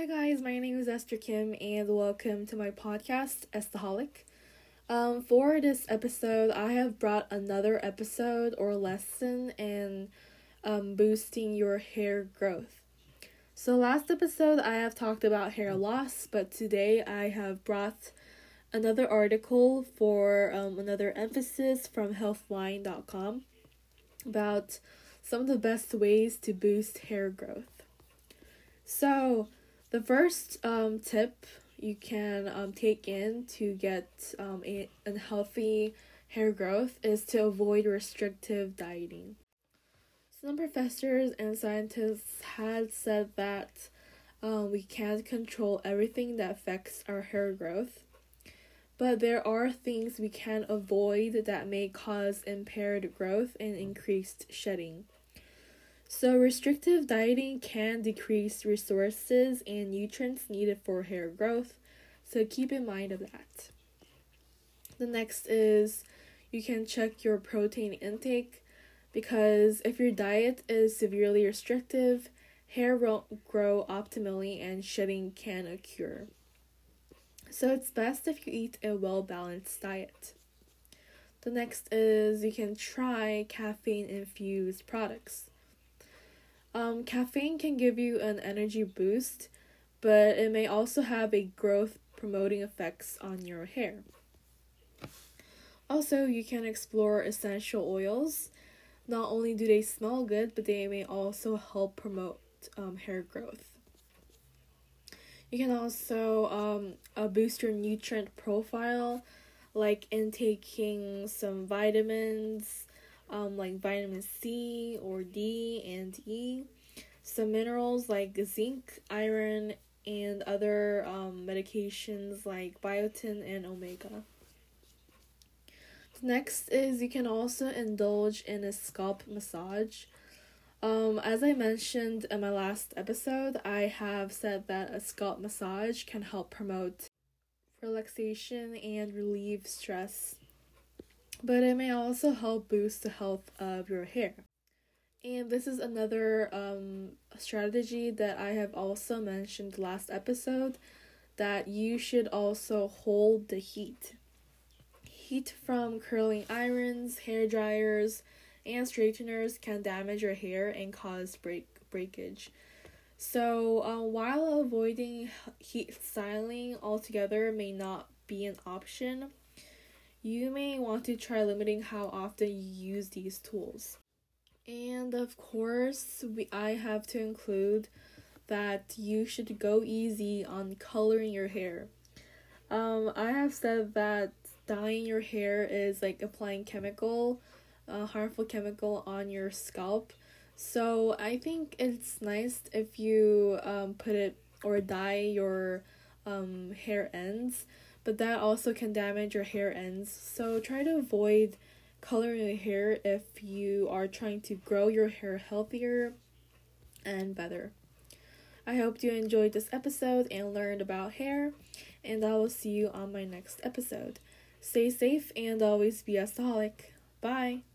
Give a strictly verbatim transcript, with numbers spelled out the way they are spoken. Hi guys, my name is Esther Kim and welcome to my podcast, Estaholic. Um, for this episode, I have brought another episode or lesson in um, boosting your hair growth. So last episode, I have talked about hair loss, but today I have brought another article for um, another emphasis from healthline dot com about some of the best ways to boost hair growth. So the first um, tip you can um, take in to get um, a, a healthy hair growth is to avoid restrictive dieting. Some professors and scientists had said that um, we can't control everything that affects our hair growth, but there are things we can avoid that may cause impaired growth and increased shedding. So restrictive dieting can decrease resources and nutrients needed for hair growth, so keep in mind of that. The next is you can check your protein intake, because if your diet is severely restrictive, hair won't grow optimally and shedding can occur. So it's best if you eat a well-balanced diet. The next is you can try caffeine-infused products. Um, caffeine can give you an energy boost, but it may also have a growth-promoting effects on your hair. Also, you can explore essential oils. Not only do they smell good, but they may also help promote um, hair growth. You can also um, uh, boost your nutrient profile, like intaking some vitamins, um, like vitamin C or D and E, some minerals like zinc, iron, and other um, medications like biotin and omega. Next is you can also indulge in a scalp massage. Um, as I mentioned in my last episode, I have said that a scalp massage can help promote relaxation and relieve stress, but it may also help boost the health of your hair. And this is another um, strategy that I have also mentioned last episode, that you should also hold the heat. Heat from curling irons, hair dryers, and straighteners can damage your hair and cause break breakage. So uh, while avoiding heat styling altogether may not be an option, you may want to try limiting how often you use these tools. And of course, we I have to include that you should go easy on coloring your hair. Um, I have said that dyeing your hair is like applying chemical Uh, harmful chemical on your scalp, so I think it's nice if you um, put it or dye your um, hair ends, but that also can damage your hair ends, so try to avoid coloring your hair if you are trying to grow your hair healthier and better. I hope you enjoyed this episode and learned about hair, and I will see you on my next episode. Stay safe and always be Estaholic. Bye.